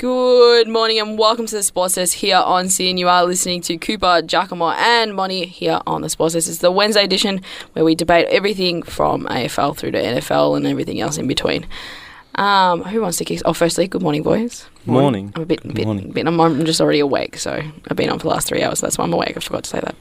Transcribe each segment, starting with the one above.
Good morning and welcome to the Sports Desk here on SYN. You are listening to Cooper, Giacomo and Moni here on the Sports Desk. It's the Wednesday edition where we debate everything from AFL through to NFL and everything else in between. Who wants to kick off firstly? Good morning, boys. Morning. I'm a bit. I'm just already awake, so I've been on for the last 3 hours. So that's why I'm awake. I forgot to say that.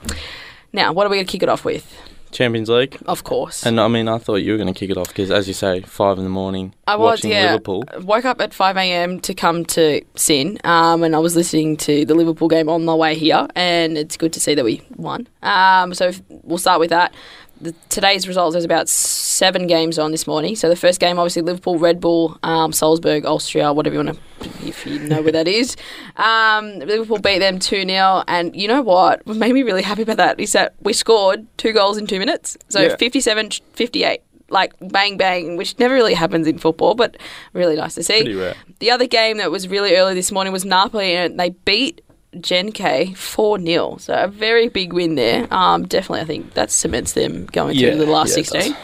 Now, what are we going to kick it off with? Champions League, of course. And I mean, I thought you were going to kick it off because, as you say, 5 in the morning. I was watching Liverpool. I woke up at 5 a.m. to come to SYN, and I was listening to the Liverpool game on my way here, and it's good to see that we won. So we'll start with that. Today's results, there's about 7 games on this morning. So the first game, obviously, Liverpool, Red Bull, Salzburg, Austria, whatever you want to, if you know where that is. Liverpool beat them 2-0. And you know what made me really happy about that is that we scored 2 goals in 2 minutes. So 57-58. Like, bang, bang, which never really happens in football, but really nice to see. Pretty rare. The other game that was really early this morning was Napoli, and they beat Gen K 4-0, so a very big win there. Definitely, I think that cements them going to the last 16.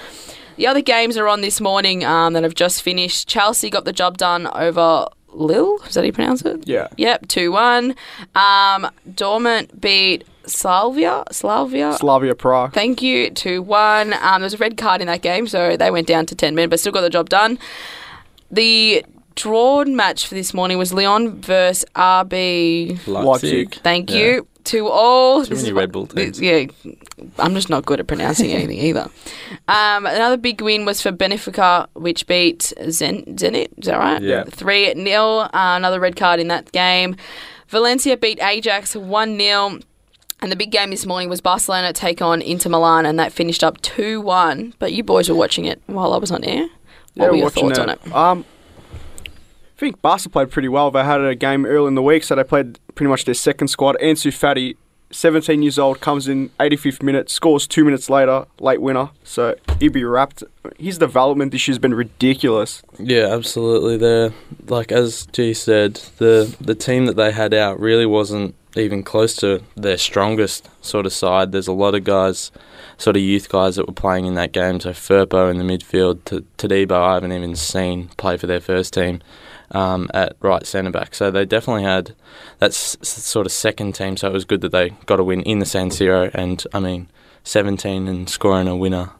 The other games are on this morning that have just finished. Chelsea got the job done over Lille. Is that how you pronounce it? Yeah. Yep, 2-1. Dortmund beat Slavia Prague. Thank you, 2-1. There was a red card in that game, so they went down to 10 men, but still got the job done. The drawn match for this morning was Lyon versus RB Leipzig. Thank you to all. Too many Red Bull teams. Yeah, I'm just not good at pronouncing anything either. Another big win was for Benfica, which beat Zenit. Is that right? Yeah. 3-0. Another red card in that game. Valencia beat Ajax 1-0. And the big game this morning was Barcelona take on Inter Milan, and that finished up 2-1. But you boys were watching it while I was on air. What were your thoughts on it? I think Barca played pretty well. They had a game early in the week, so they played pretty much their second squad. Ansu Fati, 17 years old, comes in 85th minute, scores 2 minutes later, late winner. So he'd be wrapped. His development this year's been ridiculous. Yeah, absolutely. They're, like as G said, the team that they had out really wasn't even close to their strongest sort of side. There's a lot of guys, sort of youth guys that were playing in that game. So Firpo in the midfield, Tadebo I haven't even seen play for their first team. At right centre-back. So they definitely had that sort of second team, so it was good that they got a win in the San Siro, and, 17 and scoring a winner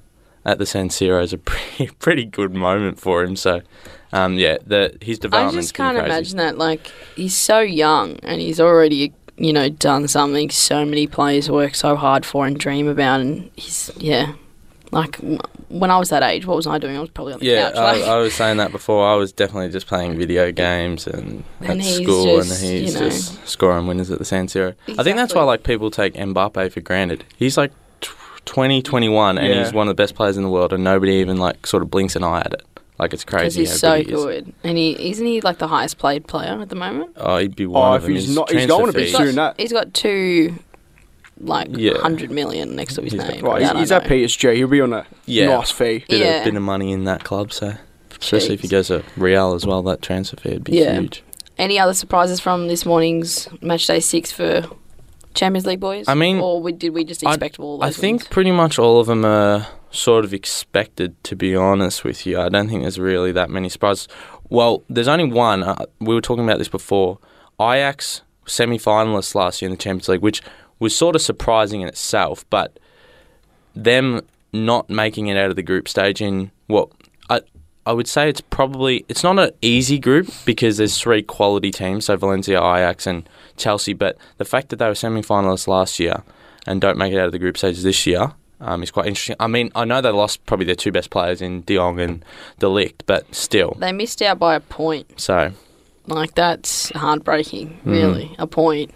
at the San Siro is a pretty good moment for him. So, his development's I just can't crazy. Imagine that. Like, he's so young and he's already, done something so many players work so hard for and dream about, and he's. Like, when I was that age, what was I doing? I was probably on the couch. I was saying that before. I was definitely just playing video games and at school, and he's just scoring winners at the San Siro. Exactly. I think that's why, like, people take Mbappe for granted. He's, like, 21, and he's one of the best players in the world, and nobody even, like, sort of blinks an eye at it. Like, it's crazy. Because he's so good. And isn't he, like, the highest played player at the moment? Oh, he'd be one of them. He's going to be soon. He's got 2... like 100 million next to his name. Right, he's at PSG. He'll be on a nice fee. Bit of money in that club, so especially if he goes to Real as well, that transfer fee would be huge. Any other surprises from this morning's matchday 6 for Champions League boys? I mean, or did we just expect all those? I think pretty much all of them are sort of expected, to be honest with you. I don't think there's really that many surprises. Well, there's only one. We were talking about this before. Ajax semi-finalists last year in the Champions League, which was sort of surprising in itself, but them not making it out of the group stage in, well, I would say it's probably, it's not an easy group because there's 3 quality teams, so Valencia, Ajax and Chelsea, but the fact that they were semi-finalists last year and don't make it out of the group stage this year is quite interesting. I mean, I know they lost probably their 2 best players in De Jong and De Ligt, but still. They missed out by a point. So. Like, that's heartbreaking, really, a point.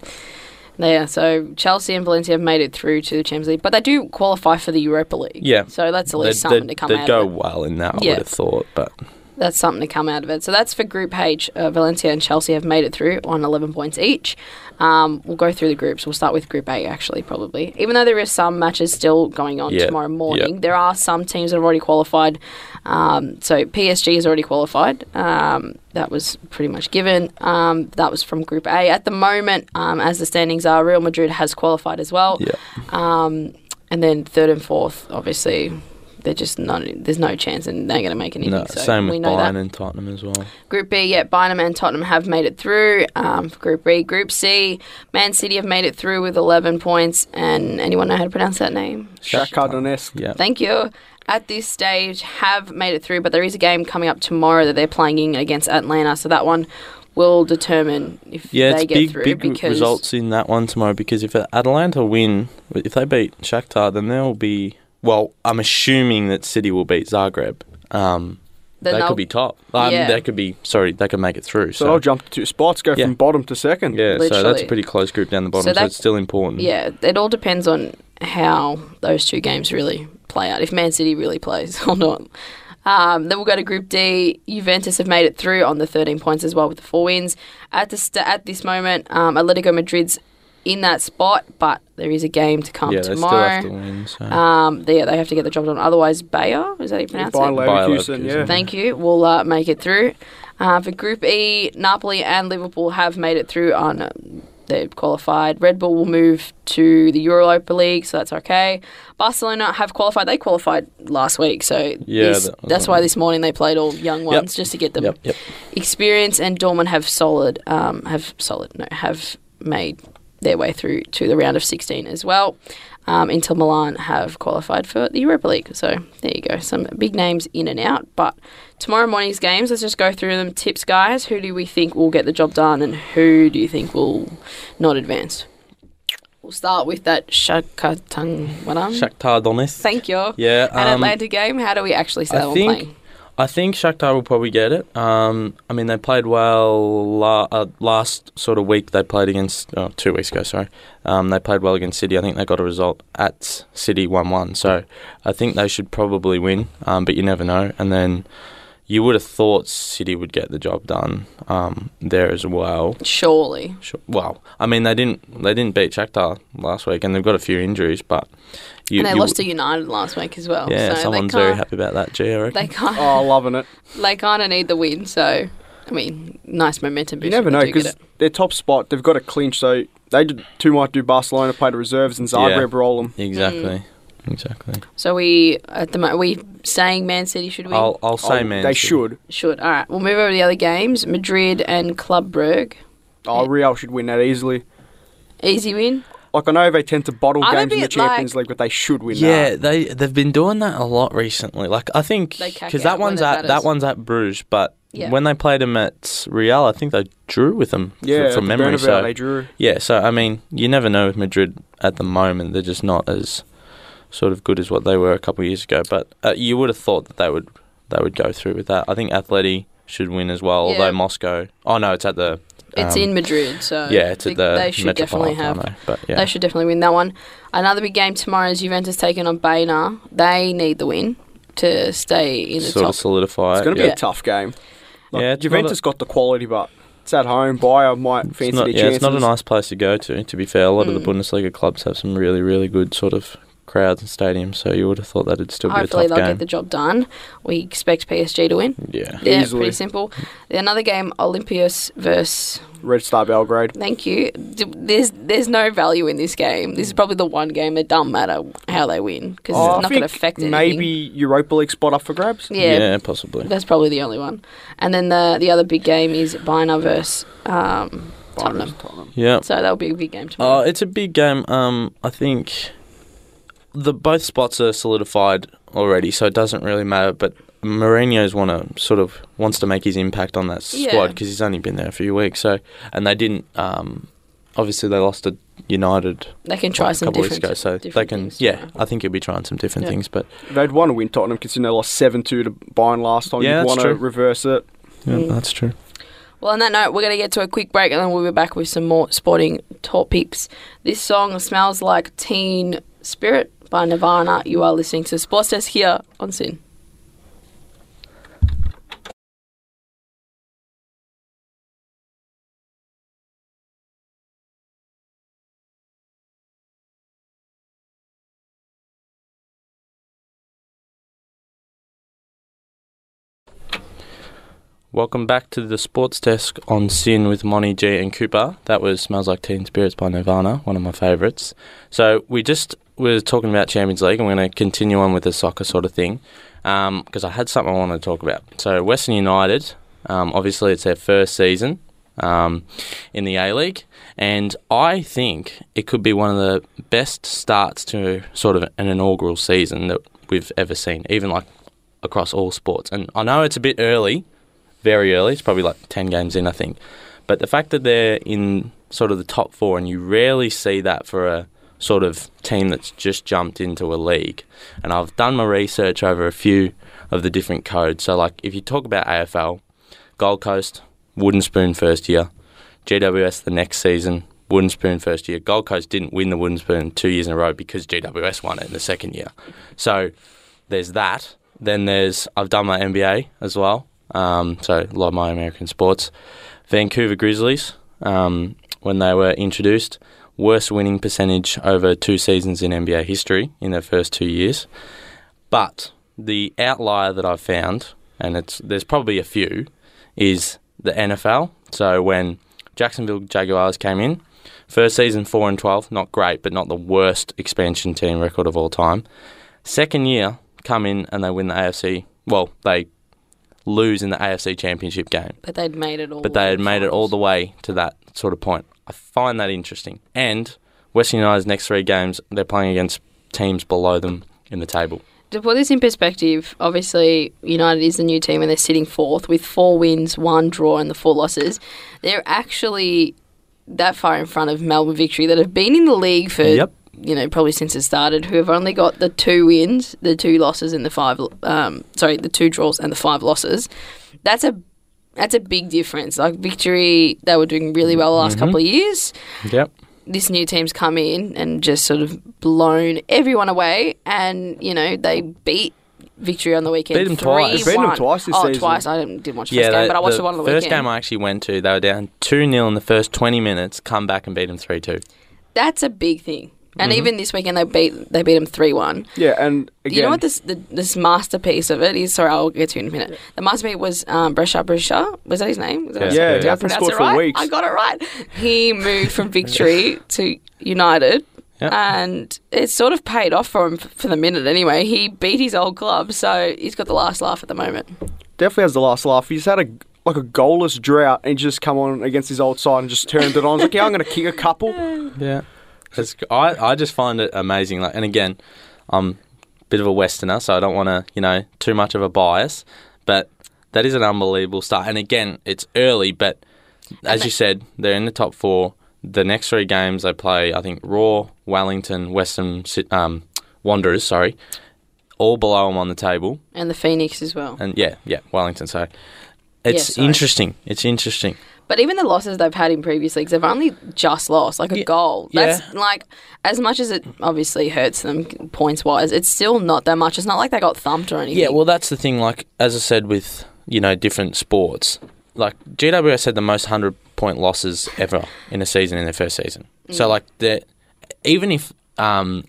Yeah, so Chelsea and Valencia have made it through to the Champions League, but they do qualify for the Europa League. Yeah. So that's at least something to come out of it. They'd go well in that, I would have thought, but that's something to come out of it. So that's for Group H. Valencia and Chelsea have made it through on 11 points each. We'll go through the groups. We'll start with Group A, actually, probably. Even though there are some matches still going on tomorrow morning, there are some teams that have already qualified. So PSG is already qualified. That was pretty much given. That was from Group A. At the moment, as the standings are, Real Madrid has qualified as well. And then 3rd and 4th, obviously, they're just not. There's no chance, and they're going to make anything. No, so same with Bayern and Tottenham as well. Group B, yeah, Bayern and Tottenham have made it through. For Group B, Group C, Man City have made it through with 11 points. And anyone know how to pronounce that name? Shakhtar Donetsk. Yeah. Thank you. At this stage, have made it through, but there is a game coming up tomorrow that they're playing in against Atlanta. So that one will determine if they get through. Yeah, it's big results in that one tomorrow, because if Atlanta win, if they beat Shakhtar, then they'll be... Well, I'm assuming that City will beat Zagreb. They could be top. They could make it through. So they'll jump 2 spots, go from bottom to second. Yeah, literally. So that's a pretty close group down the bottom, so it's still important. Yeah, it all depends on how those 2 games really play out, if Man City really plays or not. Then we'll go to Group D. Juventus have made it through on the 13 points as well with the 4 wins. At this moment, Atletico Madrid's in that spot, but there is a game to come tomorrow. They still have to win. So. They have to get the job done. Otherwise, Bayer, is that how you pronounce it? Bayer Leverkusen, yeah. Thank you. We'll make it through. For Group E, Napoli and Liverpool have made it through on... they've qualified. Red Bull will move to the Europa League, so that's okay. Barcelona have qualified. They qualified last week, so that's why this morning they played all young ones just to get them experience. And Dortmund have made their way through to the round of 16 as well. Inter Milan have qualified for the Europa League, so there you go. Some big names in and out, but tomorrow morning's games, let's just go through them. Tips, guys. Who do we think will get the job done, and who do you think will not advance? We'll start with that Shakhtar Donetsk. Thank you. Yeah, an Atlanta game. How do we actually say that one playing? I think Shakhtar will probably get it. I mean, they played well last sort of week. They played against 2 weeks ago. Sorry, they played well against City. I think they got a result at City 1-1. So I think they should probably win. But you never know. And then you would have thought City would get the job done there as well. Surely. Well, I mean, they didn't beat Shakhtar last week, and they've got a few injuries, but. They lost to United last week as well. Yeah, so someone's very happy about that, G, I reckon. Loving it. They kind of need the win, so, I mean, nice momentum boost. You never know, because their top spot, they've got to clinch, so they might do Barcelona, play the reserves, and Zagreb roll them. Exactly. Exactly. So are we saying Man City should win? I'll say Man City. They should. Should. All right, we'll move over to the other games. Madrid and Club Brugge. Real should win that easily. Easy win? Like, I know they tend to bottle games in the Champions League, but they should win that. Yeah, they've been doing that a lot recently. Like, I think... Because that one's at Bruges, but when they played them at Real, I think they drew with them from memory. So, they drew. Yeah, so, I mean, you never know with Madrid at the moment. They're just not as sort of good as what they were a couple of years ago. But you would have thought that they would go through with that. I think Atleti should win as well, although Moscow... Oh, no, it's at the... It's in Madrid, so they should definitely They should definitely win that one. Another big game tomorrow is Juventus taking on Bayern. They need the win to stay in the top. Sort of solidify it. It's going to be a tough game. Like, Juventus got the quality, but it's at home. Bayern might fancy their chances. Yeah, it's not a nice place to go to be fair. A lot of the Bundesliga clubs have some really, really good sort of crowds and stadiums, so you would have thought that'd still be a tough game. Hopefully they'll get the job done. We expect PSG to win. Yeah, easily. Pretty simple. Another game, Olympiacos versus... Red Star Belgrade. Thank you. There's no value in this game. This is probably the one game that doesn't matter how they win, because it's not going to affect anything. Maybe Europa League spot up for grabs? Yeah, possibly. That's probably the only one. And then the other big game is Bayern versus... Tottenham. Yeah. So that'll be a big game tomorrow. It's a big game. I think... Both spots are solidified already, so it doesn't really matter. But Mourinho's wants to make his impact on that squad, because he's only been there a few weeks. So, and they didn't. Obviously, they lost to United. They can try some different things. So they can. Things, I think he'll be trying some different things. But they'd want to win Tottenham, considering they lost 7-2 to Bayern last time. Yeah, that's true. To reverse it. Yeah, that's true. Well, on that note, we're going to get to a quick break, and then we'll be back with some more sporting topics. This song smells like teen spirit by Nirvana. You are listening to Sports Desk here on SYN. Welcome back to the Sports Desk on SYN with Monty, G and Cooper. That was Smells Like Teen Spirits by Nirvana, one of my favourites. So we just we're talking about Champions League, I'm going to continue on with the soccer sort of thing, because I had something I wanted to talk about. So Western United, obviously it's their first season in the A-League, and I think it could be one of the best starts to sort of an inaugural season that we've ever seen, even like across all sports. And I know it's a bit early, very early, it's probably like 10 games in, I think, but the fact that they're in sort of the top four, and you rarely see that for a sort of team that's just jumped into a league. And I've done my research over a few of the different codes. So like if you talk about AFL, Gold Coast, wooden spoon first year, GWS the next season, wooden spoon first year. Gold Coast didn't win the wooden spoon 2 years in a row because GWS won it in the second year. So there's that. Then there's, I've done my NBA as well. So a lot of my American sports. Vancouver Grizzlies, when they were introduced, worst winning percentage over two seasons in NBA history in their first 2 years. But the outlier that I've found, and there's probably a few, is the NFL. So when Jacksonville Jaguars came in, first season 4-12, not great, but not the worst expansion team record of all time. Second year, come in and they win the AFC. Well, they lose in the AFC Championship game. But they had made it all the way to that sort of point. I find that interesting. And Western United's next three games, they're playing against teams below them in the table. To put this in perspective, obviously United is the new team and they're sitting fourth with 4 wins, 1 draw and the 4 losses. They're actually that far in front of Melbourne Victory that have been in the league for, you know, probably since it started, who have only got the 2 wins, the 2 losses and the 2 draws and the 5 losses. That's a big difference. Like Victory, they were doing really well the last couple of years. Yep. This new team's come in and just sort of blown everyone away, and, you know, they beat Victory on the weekend. Beat them twice. Beat them twice this season. Oh, twice. I didn't watch the first game, but I watched the one on the weekend. The first game I actually went to, they were down 2-0 in the first 20 minutes, come back and beat them 3-2. That's a big thing. And even this weekend, they beat them 3-1. Yeah, and again, you know what this masterpiece of it is? Sorry, I'll get to you in a minute. The masterpiece was Brescia. Was that his name? Was that his name? Did I pronounce it right? I got it right. He moved from Victory to United, and it sort of paid off for him for the minute anyway. He beat his old club, so he's got the last laugh at the moment. Definitely has the last laugh. He's had a goalless drought and just come on against his old side and just turned it on. He's like, yeah, I'm going to kick a couple. Yeah. I just find it amazing. Like, and again, I'm a bit of a Westerner, so I don't want to, too much of a bias. But that is an unbelievable start. And again, it's early, but as you said, they're in the top four. The next three games they play, I think, Raw, Wellington, Western Wanderers, all below them on the table. And the Phoenix as well. And Wellington. So it's interesting. It's interesting. But even the losses they've had in previous leagues, they've only just lost, a goal. That's, as much as it obviously hurts them points-wise, it's still not that much. It's not like they got thumped or anything. Yeah, well, that's the thing, as I said with, different sports, GWS had the most 100-point losses ever in a season in their first season. Mm. So, even if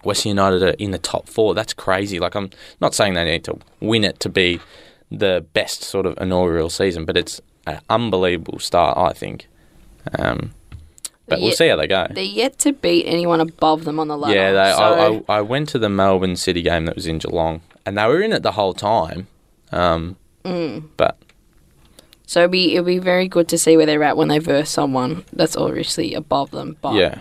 Western United are in the top four, that's crazy. I'm not saying they need to win it to be the best sort of inaugural season, but it's an unbelievable start, I think. But we'll see how they go. They're yet to beat anyone above them on the ladder. Yeah, I went to the Melbourne City game that was in Geelong, and they were in it the whole time. So it'll be very good to see where they're at when they verse someone that's obviously above them. But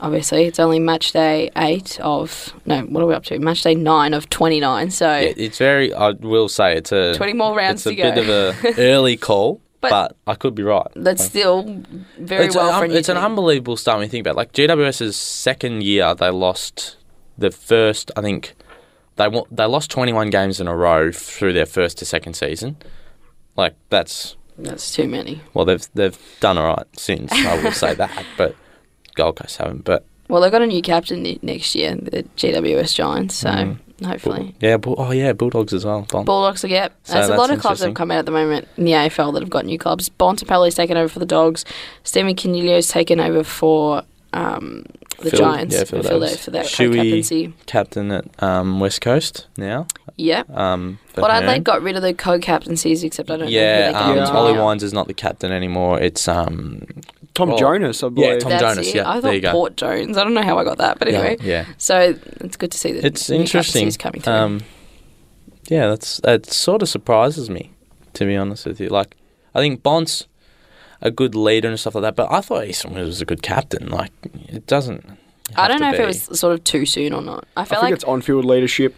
obviously, it's only match day 8 of... No, what are we up to? Match day 9 of 29, so... Yeah, it's very... I will say it's a... 20 more rounds to go. It's a bit of an early call, but I could be right. That's still very well for a new team. It's an unbelievable start when you think about it. GWS's second year, they lost the first... I think they lost 21 games in a row through their first to second season. That's too many. Well, they've done all right since, I will say that, but... Gold Coast haven't, but... Well, they've got a new captain next year, the GWS Giants, so hopefully. Bulldogs as well. Bulldogs, yeah. So there's a lot of clubs that have come out at the moment in the AFL that have got new clubs. Bontempelli's taken over for the Dogs. Stephen Caniglio's taken over for the Giants. Yeah, for that co-captaincy. Captain at West Coast now. Yeah. But they got rid of the co-captaincies, except I don't know who they got. Ollie Wines is not the captain anymore. It's... Tom Jonas, I believe. Yeah, Tom Jonas. Yeah, I thought Port Jones. I don't know how I got that, but anyway. Yeah. So it's good to see that. It's interesting. He's coming through. Yeah, that sort of surprises me, to be honest with you. Like, I think Bont's a good leader and stuff like that, but I thought Easton was a good captain. Like, it doesn't. I don't know if it was sort of too soon or not. I think it's on-field leadership.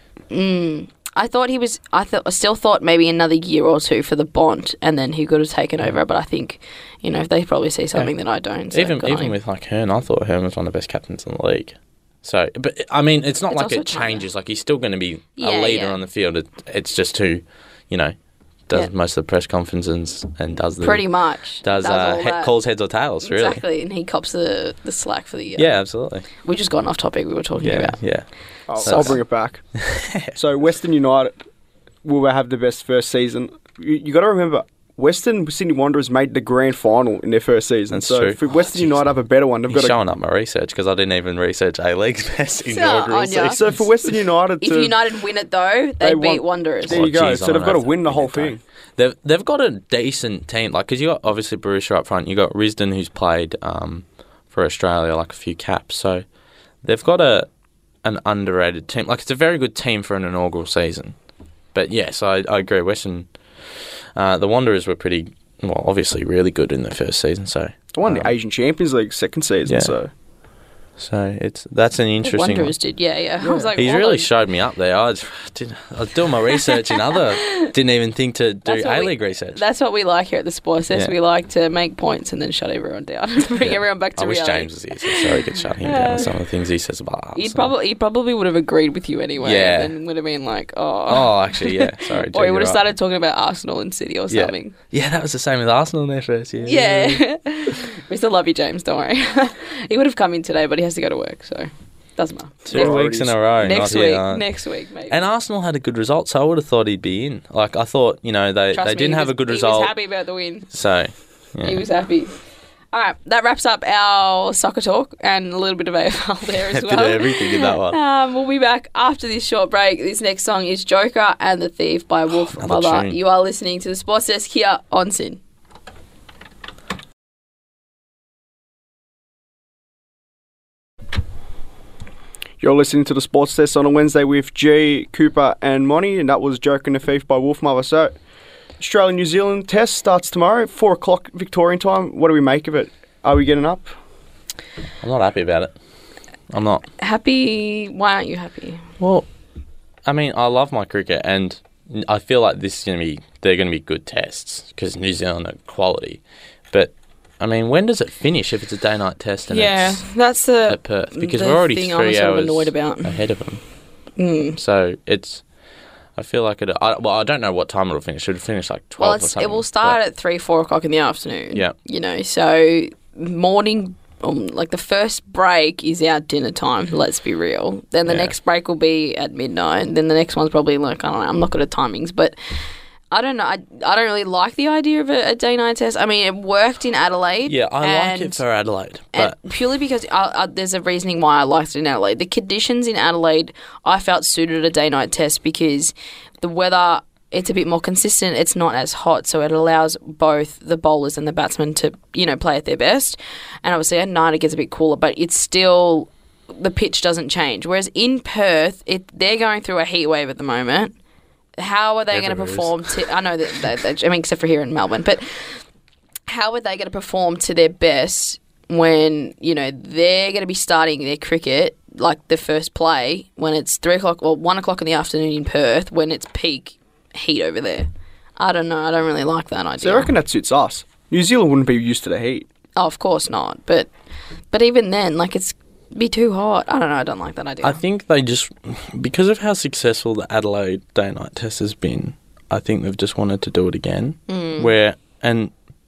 I thought he was. I still thought maybe another year or two for the Bond, and then he could have taken over. But I think, you know, they probably see something that I don't. So even with like Hearn, I thought Hearn was one of the best captains in the league. So, but I mean, it's not like it changes. Like he's still going to be a leader on the field. It's just who, you know, does most of the press conferences and does the pretty much calls heads or tails really exactly, and he cops the slack for the year. Yeah, absolutely. We just got off topic. We were talking about I'll bring it back. So Western United will have the best first season. You got to remember, Western Sydney Wanderers made the grand final in their first season. That's true. If Western United have a better one, they've got showing up my research because I didn't even research A-League's best inaugural season. So for Western United, if United win it though, they beat Wanderers. There you go. So they've got to win the whole thing. They've got a decent team, like because you got obviously Borussia up front. You got Risdon who's played for Australia like a few caps. So they've got an underrated team. Like it's a very good team for an inaugural season. But yes, I agree. Western. The Wanderers were pretty, well, obviously really good in the first season. So they won the Asian Champions League second season. Yeah. So that's an interesting. Wanderers one. Did, yeah. I was like, he's really showed me up there. I was doing my research and didn't even think to do A-League research. That's what we like here at the Sports Desk. Yeah. We like to make points and then shut everyone down, bring everyone back to reality. I wish James was here, so he could shut him down with some of the things he says about us. He probably would have agreed with you anyway. Yeah. And would have been like, oh, actually, yeah, sorry. Or he would have started talking about Arsenal and City or something. Yeah, that was the same with Arsenal in their first year. Yeah. We still love you, James, don't worry. He would have come in today, but he has to go to work, so doesn't matter. 2 weeks in a row. Next week, maybe. And Arsenal had a good result, so I would have thought he'd be in. Like I thought, you know, they didn't have a good result. He was happy about the win. So he was happy. All right, that wraps up our soccer talk and a little bit of AFL there as well. A bit of everything in that one. We'll be back after this short break. This next song is "Joker and the Thief" by Wolf Mother. You are listening to the Sports Desk here on SYN. You're listening to the Sports Desk on a Wednesday with G, Cooper and Monty, and that was "Joker and the Thief" by Wolf Mother. So, Australia-New Zealand test starts tomorrow, 4 o'clock Victorian time. What do we make of it? Are we getting up? I'm not happy about it. I'm not. Happy? Why aren't you happy? Well, I mean, I love my cricket, and I feel like they're going to be good tests because New Zealand are quality. But I mean, when does it finish if it's a day-night test and it's that's at Perth? Because we're already 3 hours ahead of them. So it's... I feel like it... I don't know what time it'll finish. It'll finish like 12 or something. It will start at 3, 4 o'clock in the afternoon. Yeah. You know, so morning... like the first break is our dinner time, let's be real. Then the next break will be at midnight. Then the next one's probably like... I don't know. I'm not good at timings, but... I don't know. I don't really like the idea of a day-night test. I mean, it worked in Adelaide. Yeah, I like it for Adelaide. But purely because there's a reasoning why I liked it in Adelaide. The conditions in Adelaide, I felt suited a day-night test because the weather, it's a bit more consistent. It's not as hot, so it allows both the bowlers and the batsmen to, you know, play at their best. And obviously at night it gets a bit cooler, but it's still, the pitch doesn't change. Whereas in Perth, they're going through a heat wave at the moment. How are they going to perform? I know that I mean, except for here in Melbourne, but how are they going to perform to their best when, you know, they're going to be starting their cricket, like the first play, when it's 3 o'clock or 1 o'clock in the afternoon in Perth when it's peak heat over there? I don't know. I don't really like that idea. So I reckon that suits us. New Zealand wouldn't be used to the heat. Oh, of course not. But even then, like it's. Be too hot. I don't know. I don't like that idea. I think they just, because of how successful the Adelaide day-night test has been, I think they've just wanted to do it again.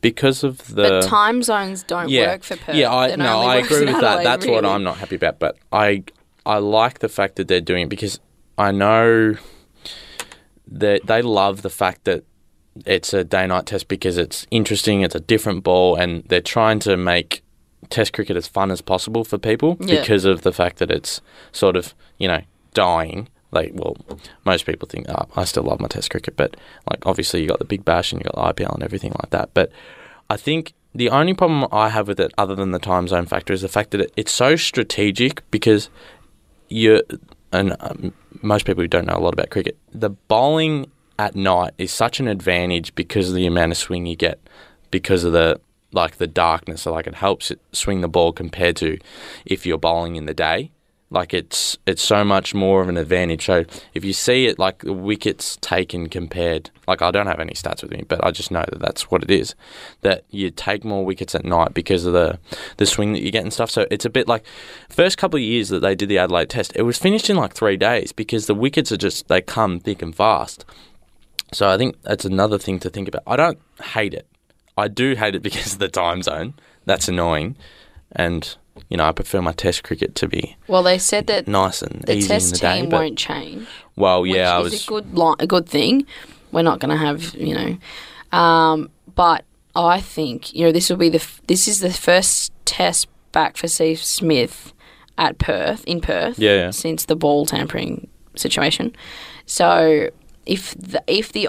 Because of the... But time zones don't work for Perth. Yeah, I agree with Adelaide, that. That's really what I'm not happy about. But I like the fact that they're doing it because I know that they love the fact that it's a day-night test because it's interesting, it's a different ball, and they're trying to make... Test cricket as fun as possible for people because of the fact that it's sort of, you know, dying. Like, well, most people think, oh, I still love my Test cricket, but like obviously you got the Big Bash and you got the IPL and everything like that. But I think The only problem I have with it, other than the time zone factor, is the fact that it's so strategic because you and most people who don't know a lot about cricket, the bowling at night is such an advantage because of the amount of swing you get, because of the darkness. So it helps it swing the ball compared to if you're bowling in the day. It's so much more of an advantage. So if you see it, the wickets taken compared, I don't have any stats with me, but I just know that that's what it is, that you take more wickets at night because of the swing that you get and stuff. So it's a bit like first couple of years that they did the Adelaide Test, it was finished in 3 days because the wickets are just, they come thick and fast. So I think that's another thing to think about. I don't hate it. I do hate it because of the time zone. That's annoying. And... I prefer my Test cricket to be well. They said that nice and the easy Test in the team day, won't change. Well, yeah, which is a good thing. We're not going to have but I think this will be this is the first Test back for Steve Smith at Perth. Yeah. Since the ball tampering situation. So if the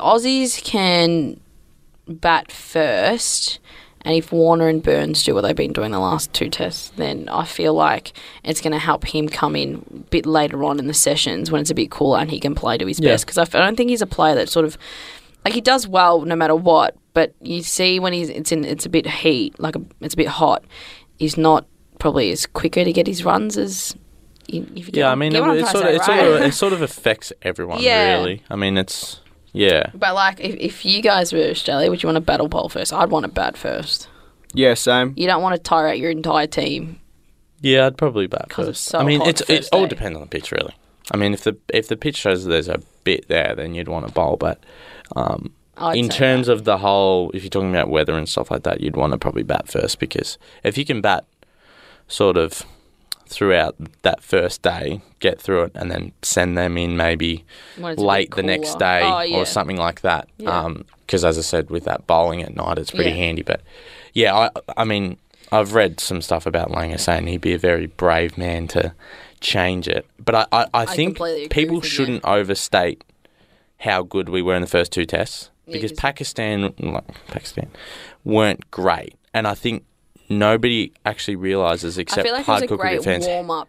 Aussies can bat first. And if Warner and Burns do what they've been doing the last 2 tests, then I feel like it's going to help him come in a bit later on in the sessions when it's a bit cooler and he can play to his best. Because I don't think he's a player that sort of he does well no matter what, but you see when it's a bit heat, it's a bit hot. He's not probably as quicker to get his runs as. It sort of affects everyone really. It's. Yeah. But, if you guys were Australia, would you want to battle bowl first? I'd want to bat first. Yeah, same. You don't want to tire out your entire team. Yeah, I'd probably bat first. It's so hot it all depends on the pitch, really. If the pitch shows that there's a bit there, then you'd want to bowl. But in terms of the whole, if you're talking about weather and stuff like that, you'd want to probably bat first because if you can bat sort of throughout that first day, get through it, and then send them in maybe late the next day or something like that. Because as I said, with that bowling at night, it's pretty handy. But yeah, I've read some stuff about Langer saying he'd be a very brave man to change it. But I think people shouldn't overstate how good we were in the first 2 tests because Pakistan weren't great. And I think nobody actually realises except hardcore cricket fans. I feel like it was a great warm-up.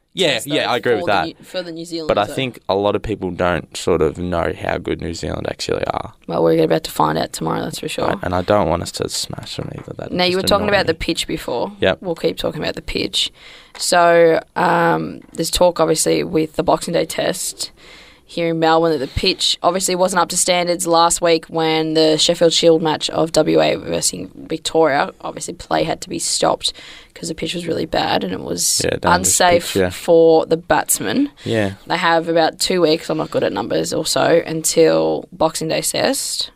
Yeah, I agree with that. For the New Zealand. But I think a lot of people don't sort of know how good New Zealand actually are. Well, we're about to find out tomorrow, that's for sure. Right. And I don't want us to smash them either. That now, you were talking about the pitch before. Yep. We'll keep talking about the pitch. So there's talk, obviously, with the Boxing Day Test here in Melbourne that the pitch obviously wasn't up to standards last week when the Sheffield Shield match of WA versus Victoria, obviously play had to be stopped because the pitch was really bad and it was unsafe for the batsmen. Yeah. They have about 2 weeks, I'm not good at numbers or so, until Boxing Day Test.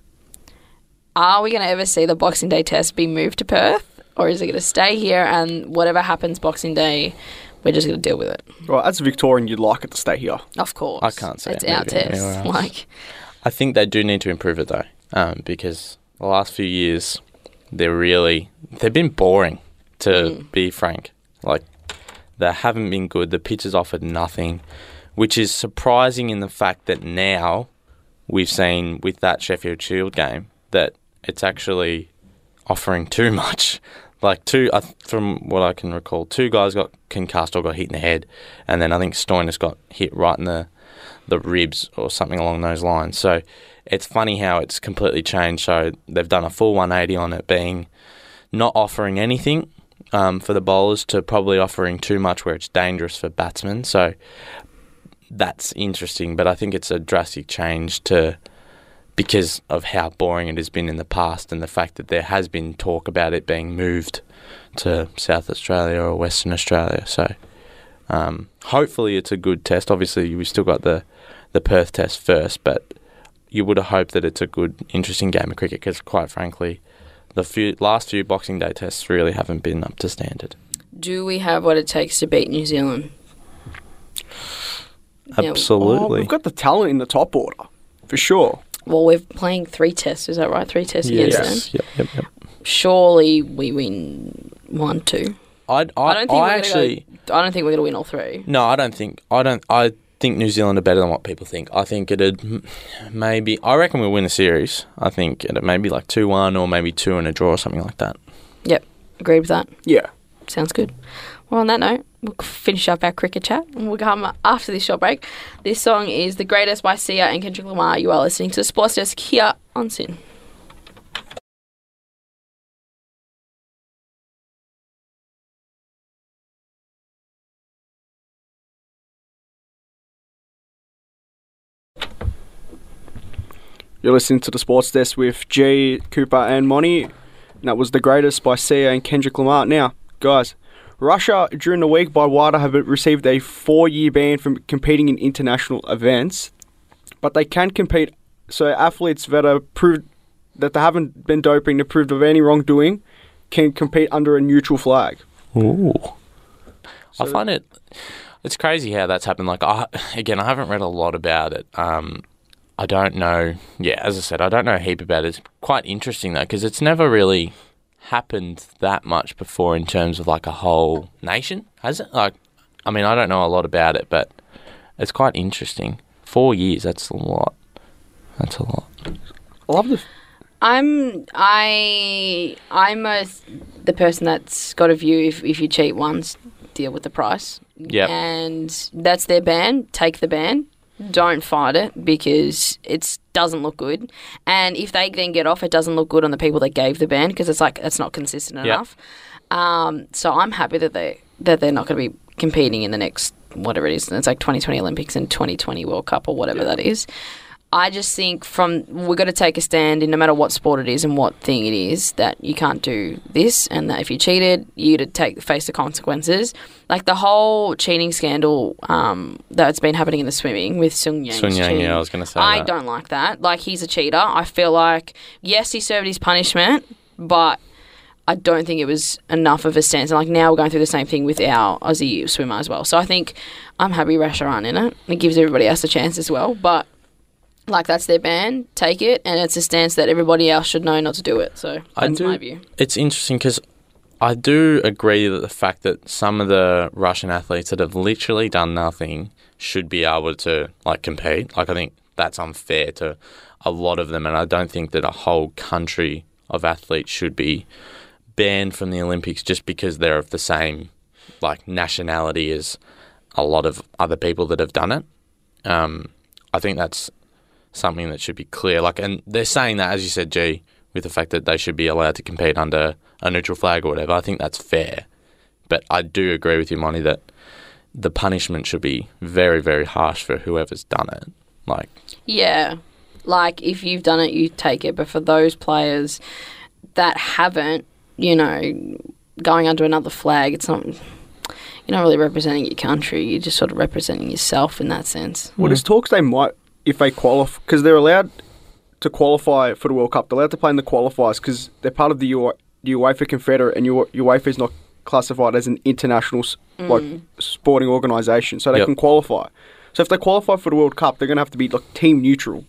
Are we going to ever see the Boxing Day Test be moved to Perth or is it going to stay here and whatever happens Boxing Day, we're just going to deal with it? Well, as a Victorian, you'd like it to stay here. Of course. I can't say it's our test. I think they do need to improve it, though, because the last few years, they've been boring, to be frank. They haven't been good. The pitch has offered nothing, which is surprising in the fact that now we've seen with that Sheffield Shield game that it's actually offering too much. From what I can recall, 2 guys got concussed or got hit in the head, and then I think Stoinis got hit right in the ribs or something along those lines. So it's funny how it's completely changed. So they've done a full 180 on it being not offering anything for the bowlers to probably offering too much where it's dangerous for batsmen. So that's interesting, but I think it's a drastic change because of how boring it has been in the past and the fact that there has been talk about it being moved to South Australia or Western Australia. So hopefully it's a good test. Obviously, we've still got the Perth test first, but you would have hoped that it's a good, interesting game of cricket because, quite frankly, the last few Boxing Day tests really haven't been up to standard. Do we have what it takes to beat New Zealand? Absolutely. We've got the talent in the top order, for sure. Well, we're playing 3 tests, is that right? 3 tests against them? Yep. Surely we win 1, 2. I don't think we're going to win all 3. No, I think New Zealand are better than what people think. I think I reckon we'll win a series. I think it may be 2-1 or maybe 2 and a draw or something like that. Yep. Agree with that? Yeah. Sounds good. Well, on that note, we'll finish up our cricket chat and we'll come after this short break. This song is The Greatest by Sia and Kendrick Lamar. You are listening to Sports Desk here on SYN. You're listening to The Sports Desk with G, Cooper and Monty. And that was The Greatest by Sia and Kendrick Lamar. Now, guys, Russia during the week by WADA have received a 4-year ban from competing in international events, but they can compete. So athletes that are proved that they haven't been doping, to prove of any wrongdoing, can compete under a neutral flag. Ooh, so I find it's crazy how that's happened. Like, I haven't read a lot about it. I don't know. Yeah, as I said, I don't know a heap about it. It's quite interesting, though, because it's never really happened that much before in terms of, like, a whole nation, has it? Like, I mean, I don't know a lot about it, but it's quite interesting. 4 years, that's a lot. That's a lot. I love this. I'm the person that's got a view, if you cheat once, deal with the price. Yeah. And that's their ban. Take the ban. Don't fight it because it doesn't look good. And if they then get off, it doesn't look good on the people that gave the ban because it's like that's not consistent enough. So I'm happy that they're not going to be competing in the next, whatever it is. It's like 2020 Olympics and 2020 World Cup or whatever that is. I just think we've got to take a stand in no matter what sport it is and what thing it is that you can't do this and that if you cheated, you to face the consequences. Like the whole cheating scandal that's been happening in the swimming with Sun Yang. Sun Yang, yeah, I was going to say I don't like that. Like he's a cheater. I feel like, yes, he served his punishment, but I don't think it was enough of a stance. And like now we're going through the same thing with our Aussie swimmer as well. So I think I'm happy Russia aren't in it. It gives everybody else a chance as well, but like that's their ban, take it, and it's a stance that everybody else should know not to do it. So that's my view. It's interesting because I do agree that the fact that some of the Russian athletes that have literally done nothing should be able to like compete. Like I think that's unfair to a lot of them, and I don't think that a whole country of athletes should be banned from the Olympics just because they're of the same like nationality as a lot of other people that have done it. I think that's something that should be clear. Like, and they're saying that, as you said, G, with the fact that they should be allowed to compete under a neutral flag or whatever. I think that's fair. But I do agree with you, Monty, that the punishment should be very, very harsh for whoever's done it. Like, yeah. Like, if you've done it, you take it. But for those players that haven't, you know, going under another flag, it's not... You're not really representing your country. You're just sort of representing yourself in that sense. Well, there's talks they might... If they qualify, because they're allowed to qualify for the World Cup, they're allowed to play in the qualifiers because they're part of the UEFA Confederate, and UEFA is not classified as an international sporting organisation, so they can qualify. So if they qualify for the World Cup, they're going to have to be like team neutral,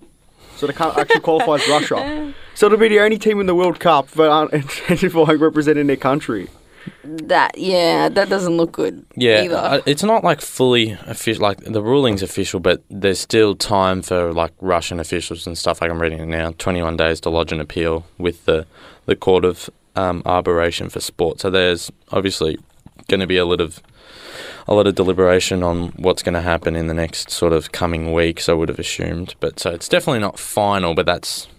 so they can't actually qualify as Russia. So it'll be the only team in the World Cup that aren't identifying representing their country. That doesn't look good either. It's not like fully official, like the ruling's official, but there's still time for like Russian officials and stuff. Like I'm reading it now, 21 days to lodge an appeal with the Court of Arbitration for Sport. So there's obviously going to be a lot of deliberation on what's going to happen in the next sort of coming weeks, I would have assumed. But so it's definitely not final, but that's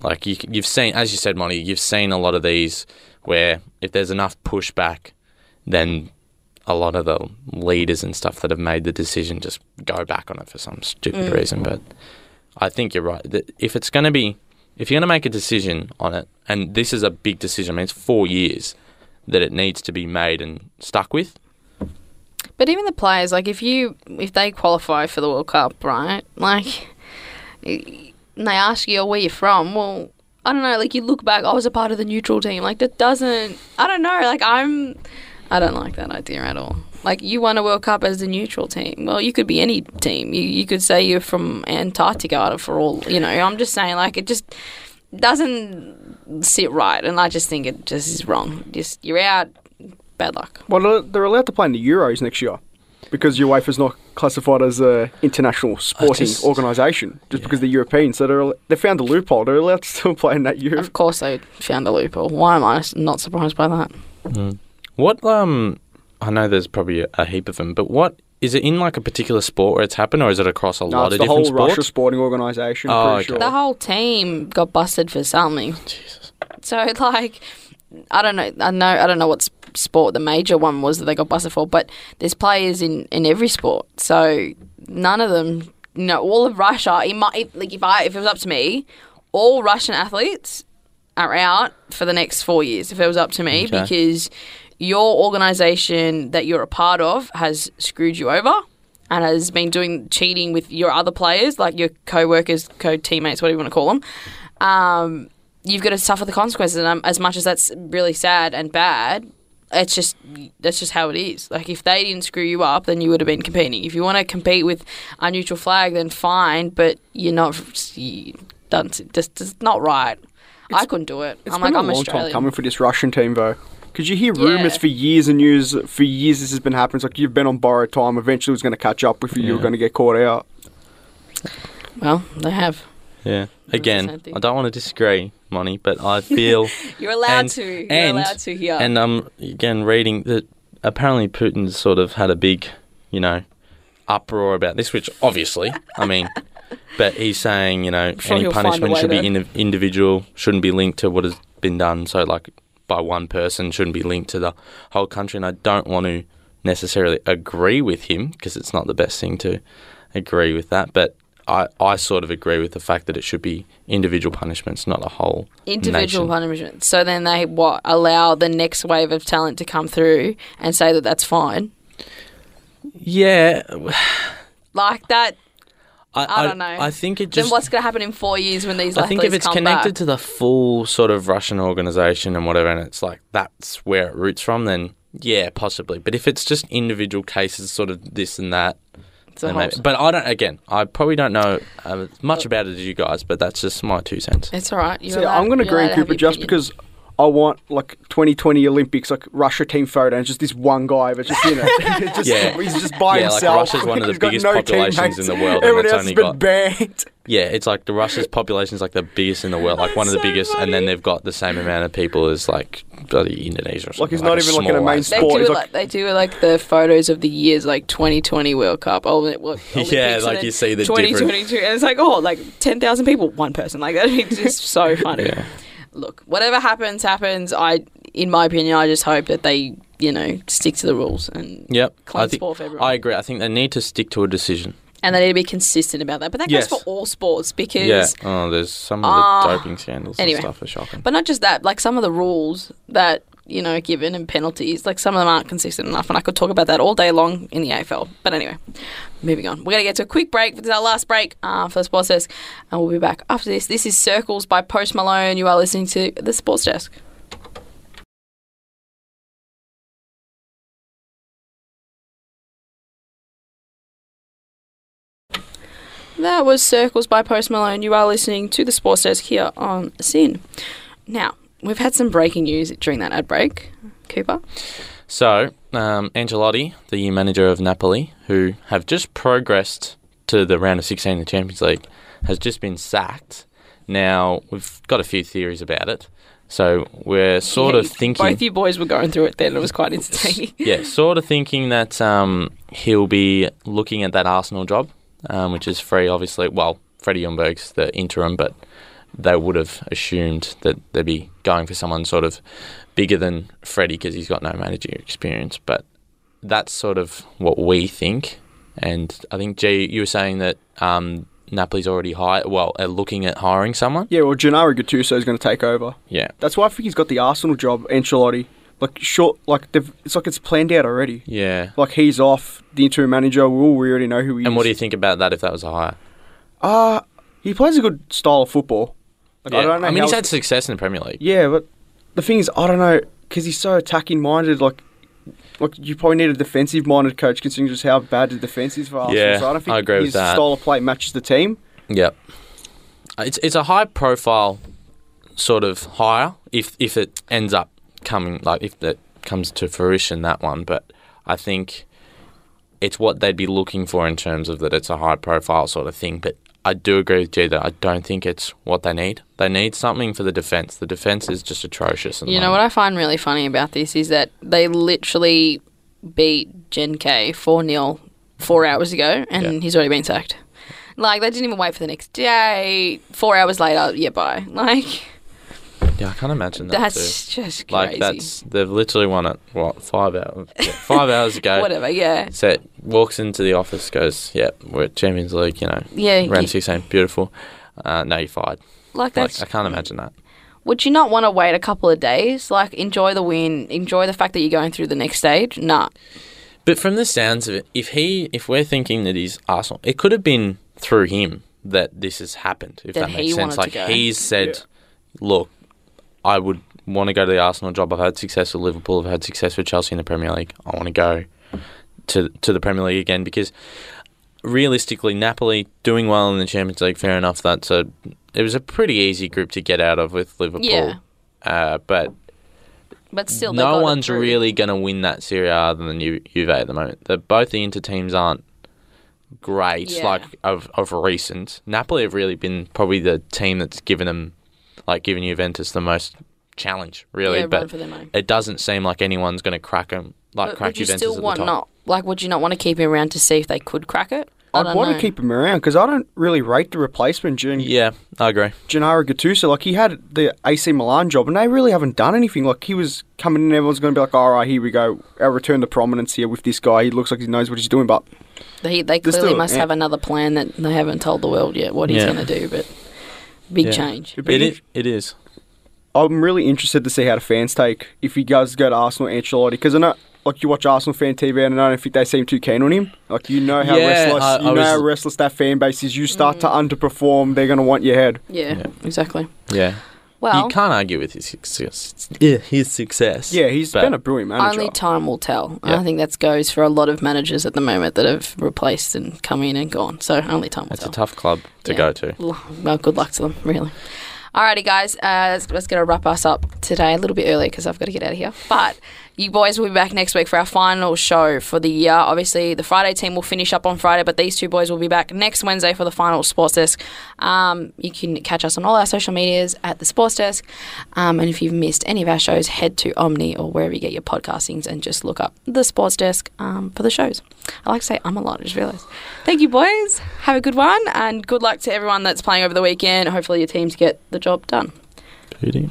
like you've seen, as you said, Monty, you've seen a lot of these where if there's enough pushback, then a lot of the leaders and stuff that have made the decision just go back on it for some stupid reason. But I think you're right. If you're going to make a decision on it, and this is a big decision, I mean, it's 4 years that it needs to be made and stuck with. But even the players, like if they qualify for the World Cup, right, like they ask you where you're from, well... I don't know, like, you look back, I was a part of the neutral team. Like, that doesn't... I don't know, like, I don't like that idea at all. Like, you won a World Cup as the neutral team. Well, you could be any team. You could say you're from Antarctica for all... You know, I'm just saying, like, it just doesn't sit right. And I just think it just is wrong. Just, you're out. Bad luck. Well, they're allowed to play in the Euros next year because UEFA's not classified as an international sporting organisation because they're European. So they found a loophole. They're allowed to still play in that year. Of course they found a loophole. Why am I not surprised by that? Mm. What, I know there's probably a heap of them, but what, is it in like a particular sport where it's happened, or is it across a lot of different sports? The whole Russia sporting organisation, sure. The whole team got busted for something. Jesus. So, like, I don't know what sport the major one was that they got busted for, but there's players in every sport. So, none of them, all of Russia, if it was up to me, all Russian athletes are out for the next 4 years, if it was up to me, okay, because your organisation that you're a part of has screwed you over and has been doing cheating with your other players, like your co-workers, co-teammates, whatever you want to call them. You've got to suffer the consequences. And as much as that's really sad and bad, that's just how it is. Like, if they didn't screw you up, then you would have been competing. If you want to compete with a neutral flag, then fine, but it's not right. I couldn't do it. It's been a long time coming for this Russian team, though. Because you hear rumours for years and years. For years this has been happening. It's like you've been on borrowed time. Eventually it was going to catch up with you. Yeah. You were going to get caught out. Well, they have. Yeah. Again, I don't want to disagree, Monty, but I feel... You're allowed to. You're allowed to hear. And again, reading that apparently Putin's sort of had a big, uproar about this, which obviously, I mean... But he's saying, any punishment should be individual, shouldn't be linked to what has been done. So, like... by one person, shouldn't be linked to the whole country, and I don't want to necessarily agree with him because it's not the best thing to agree with that, but I sort of agree with the fact that it should be individual punishments, not a whole individual punishment. So then they allow the next wave of talent to come through and say that that's fine? Yeah. Like that... I don't know. I think it just... Then what's going to happen in 4 years when these athletes come back? I think if it's connected to the full sort of Russian organisation and whatever, and it's like that's where it roots from, then yeah, possibly. But if it's just individual cases, sort of this and that, then maybe. But I probably don't know as much about it as you guys, but that's just my 2 cents. It's all right. I'm going to agree with Cooper just because... I want, 2020 Olympics, Russia team photo, and it's just this one guy, but he's just by himself. Yeah, Russia's one of the biggest populations in the world. Everyone else has been banned. Yeah, it's the Russia's population is, the biggest in the world, one of the biggest, funny. And then they've got the same amount of people as, bloody Indonesia or something. It's not even, in a main sport. They do the photos of the years, 2020 World Cup. Olympics, yeah, you see the 2022, and it's 10,000 people, one person. That'd be just so funny. Yeah. Look, whatever happens, happens. In my opinion, I just hope that they, stick to the rules and clean sport for everyone. I agree. I think they need to stick to a decision. And they need to be consistent about that. But that goes for all sports because... Yeah, there's some of the doping scandals and stuff are shocking. But not just that. Some of the rules that, given and penalties, some of them aren't consistent enough. And I could talk about that all day long in the AFL. But anyway, moving on. We're going to get to a quick break. This is our last break for the Sports Desk. And we'll be back after this. This is Circles by Post Malone. You are listening to the Sports Desk. That was Circles by Post Malone. You are listening to the Sports Desk here on SYN. Now, we've had some breaking news during that ad break. Cooper? So, Ancelotti, the new manager of Napoli, who have just progressed to the round of 16 in the Champions League, has just been sacked. Now, we've got a few theories about it. So, we're sort of thinking... Both you boys were going through it then. It was quite entertaining. Yeah, sort of thinking that he'll be looking at that Arsenal job, which is free, obviously. Well, Freddie Ljungberg's the interim, but... they would have assumed that they'd be going for someone sort of bigger than Freddie because he's got no managing experience. But that's sort of what we think. And I think, G, you were saying that Napoli's already looking at hiring someone? Yeah, well, Gennaro Gattuso is going to take over. Yeah. That's why I think he's got the Arsenal job, Ancelotti. It's planned out already. Yeah. He's off, the interim manager, we already know who he is. And what do you think about that if that was a hire? He plays a good style of football. I don't know. I mean, he's had success in the Premier League. Yeah, but the thing is, I don't know, because he's so attacking minded. You probably need a defensive minded coach, considering just how bad the defense is for Arsenal. Yeah, so I don't think his style of play matches the team. Yep, it's a high profile sort of hire if it ends up coming, if that comes to fruition, that one. But I think it's what they'd be looking for in terms of that. It's a high profile sort of thing, but. I do agree with G that I don't think it's what they need. They need something for the defence. The defence is just atrocious. You know what I find really funny about this is that they literally beat Gen K 4-0 4 hours ago, and he's already been sacked. Like, they didn't even wait for the next day. 4 hours later, bye. Like... Yeah, I can't imagine that. That's just crazy. Like, they've literally won it, 5 hours? 5 hours ago. Whatever, yeah. Set, walks into the office, goes, we're at Champions League, round 16, beautiful. Now you're fired. Like, I can't imagine that. Would you not want to wait a couple of days? Like, enjoy the win, enjoy the fact that you're going through the next stage? Nah. But from the sounds of it, if we're thinking that he's Arsenal, it could have been through him that this has happened, if that makes sense. Like, he's said, look, I would want to go to the Arsenal job. I've had success with Liverpool. I've had success with Chelsea in the Premier League. I want to go to the Premier League again because realistically, Napoli doing well in the Champions League, fair enough. It was a pretty easy group to get out of with Liverpool. Yeah. But still, no one's really going to win that Serie A other than Juve at the moment. Both the Inter teams aren't great, of recent. Napoli have really been probably the team that's given them... Like, giving Juventus the most challenge, really. Yeah, but it doesn't seem like anyone's going to crack him. Like, but crack Juventus at the top. Would you not want to keep him around to see if they could crack it? I'd want to keep him around because I don't really rate the replacement. Yeah, I agree. Gennaro Gattuso, he had the AC Milan job and they really haven't done anything. Like, he was coming in and everyone's going to be like, all right, here we go. Our return to prominence here with this guy. He looks like he knows what he's doing, but... They clearly must have another plan that they haven't told the world yet what he's going to do, but... Big change. It is. I'm really interested to see how the fans take if he does go to Arsenal, Ancelotti, because I know, like, you watch Arsenal fan TV and I don't think they seem too keen on him. Like, you know how restless how restless that fan base is. You start to underperform, they're going to want your head. Yeah, exactly. Yeah. Well, you can't argue with his success. Yeah, his success. Yeah, he's been a brilliant manager. Only time will tell. Yeah. I think that goes for a lot of managers at the moment that have replaced and come in and gone. So only time will tell. It's a tough club to go to. Well, good luck to them, really. Alrighty, guys. That's going to wrap us up today a little bit early because I've got to get out of here. But you boys will be back next week for our final show for the year. Obviously, the Friday team will finish up on Friday, but these two boys will be back next Wednesday for the final Sports Desk. You can catch us on all our social medias at the Sports Desk. And if you've missed any of our shows, head to Omni or wherever you get your podcastings and just look up the Sports Desk for the shows. I like to say I'm a lot, I just realised. Thank you, boys. Have a good one and good luck to everyone that's playing over the weekend. Hopefully your teams get the job done. Beauty.